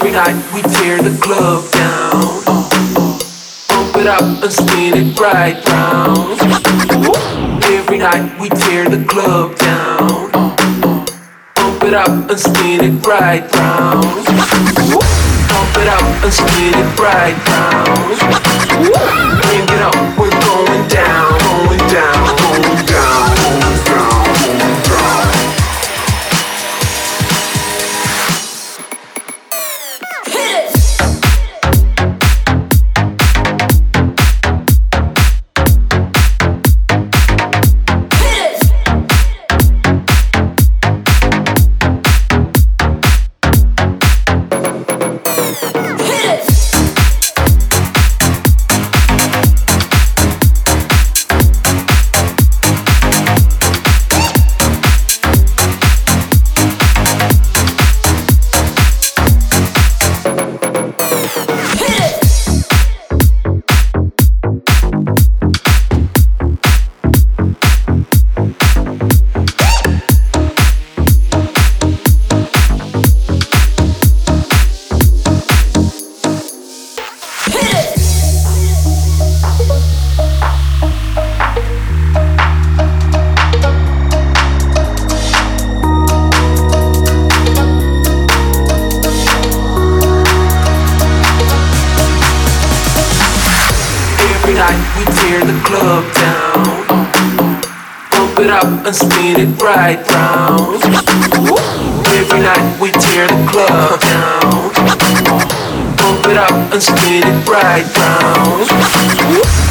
every night we tear the club down. Pump it up and spin it right round. Every night we tear the club down. Pump it up and spin it right round. Pump it up and spin it right round. Bring it up, we're going down, going down, going down, going down, going down. And spin it right round. Every night we tear the club down. Pump it up and spin it right round.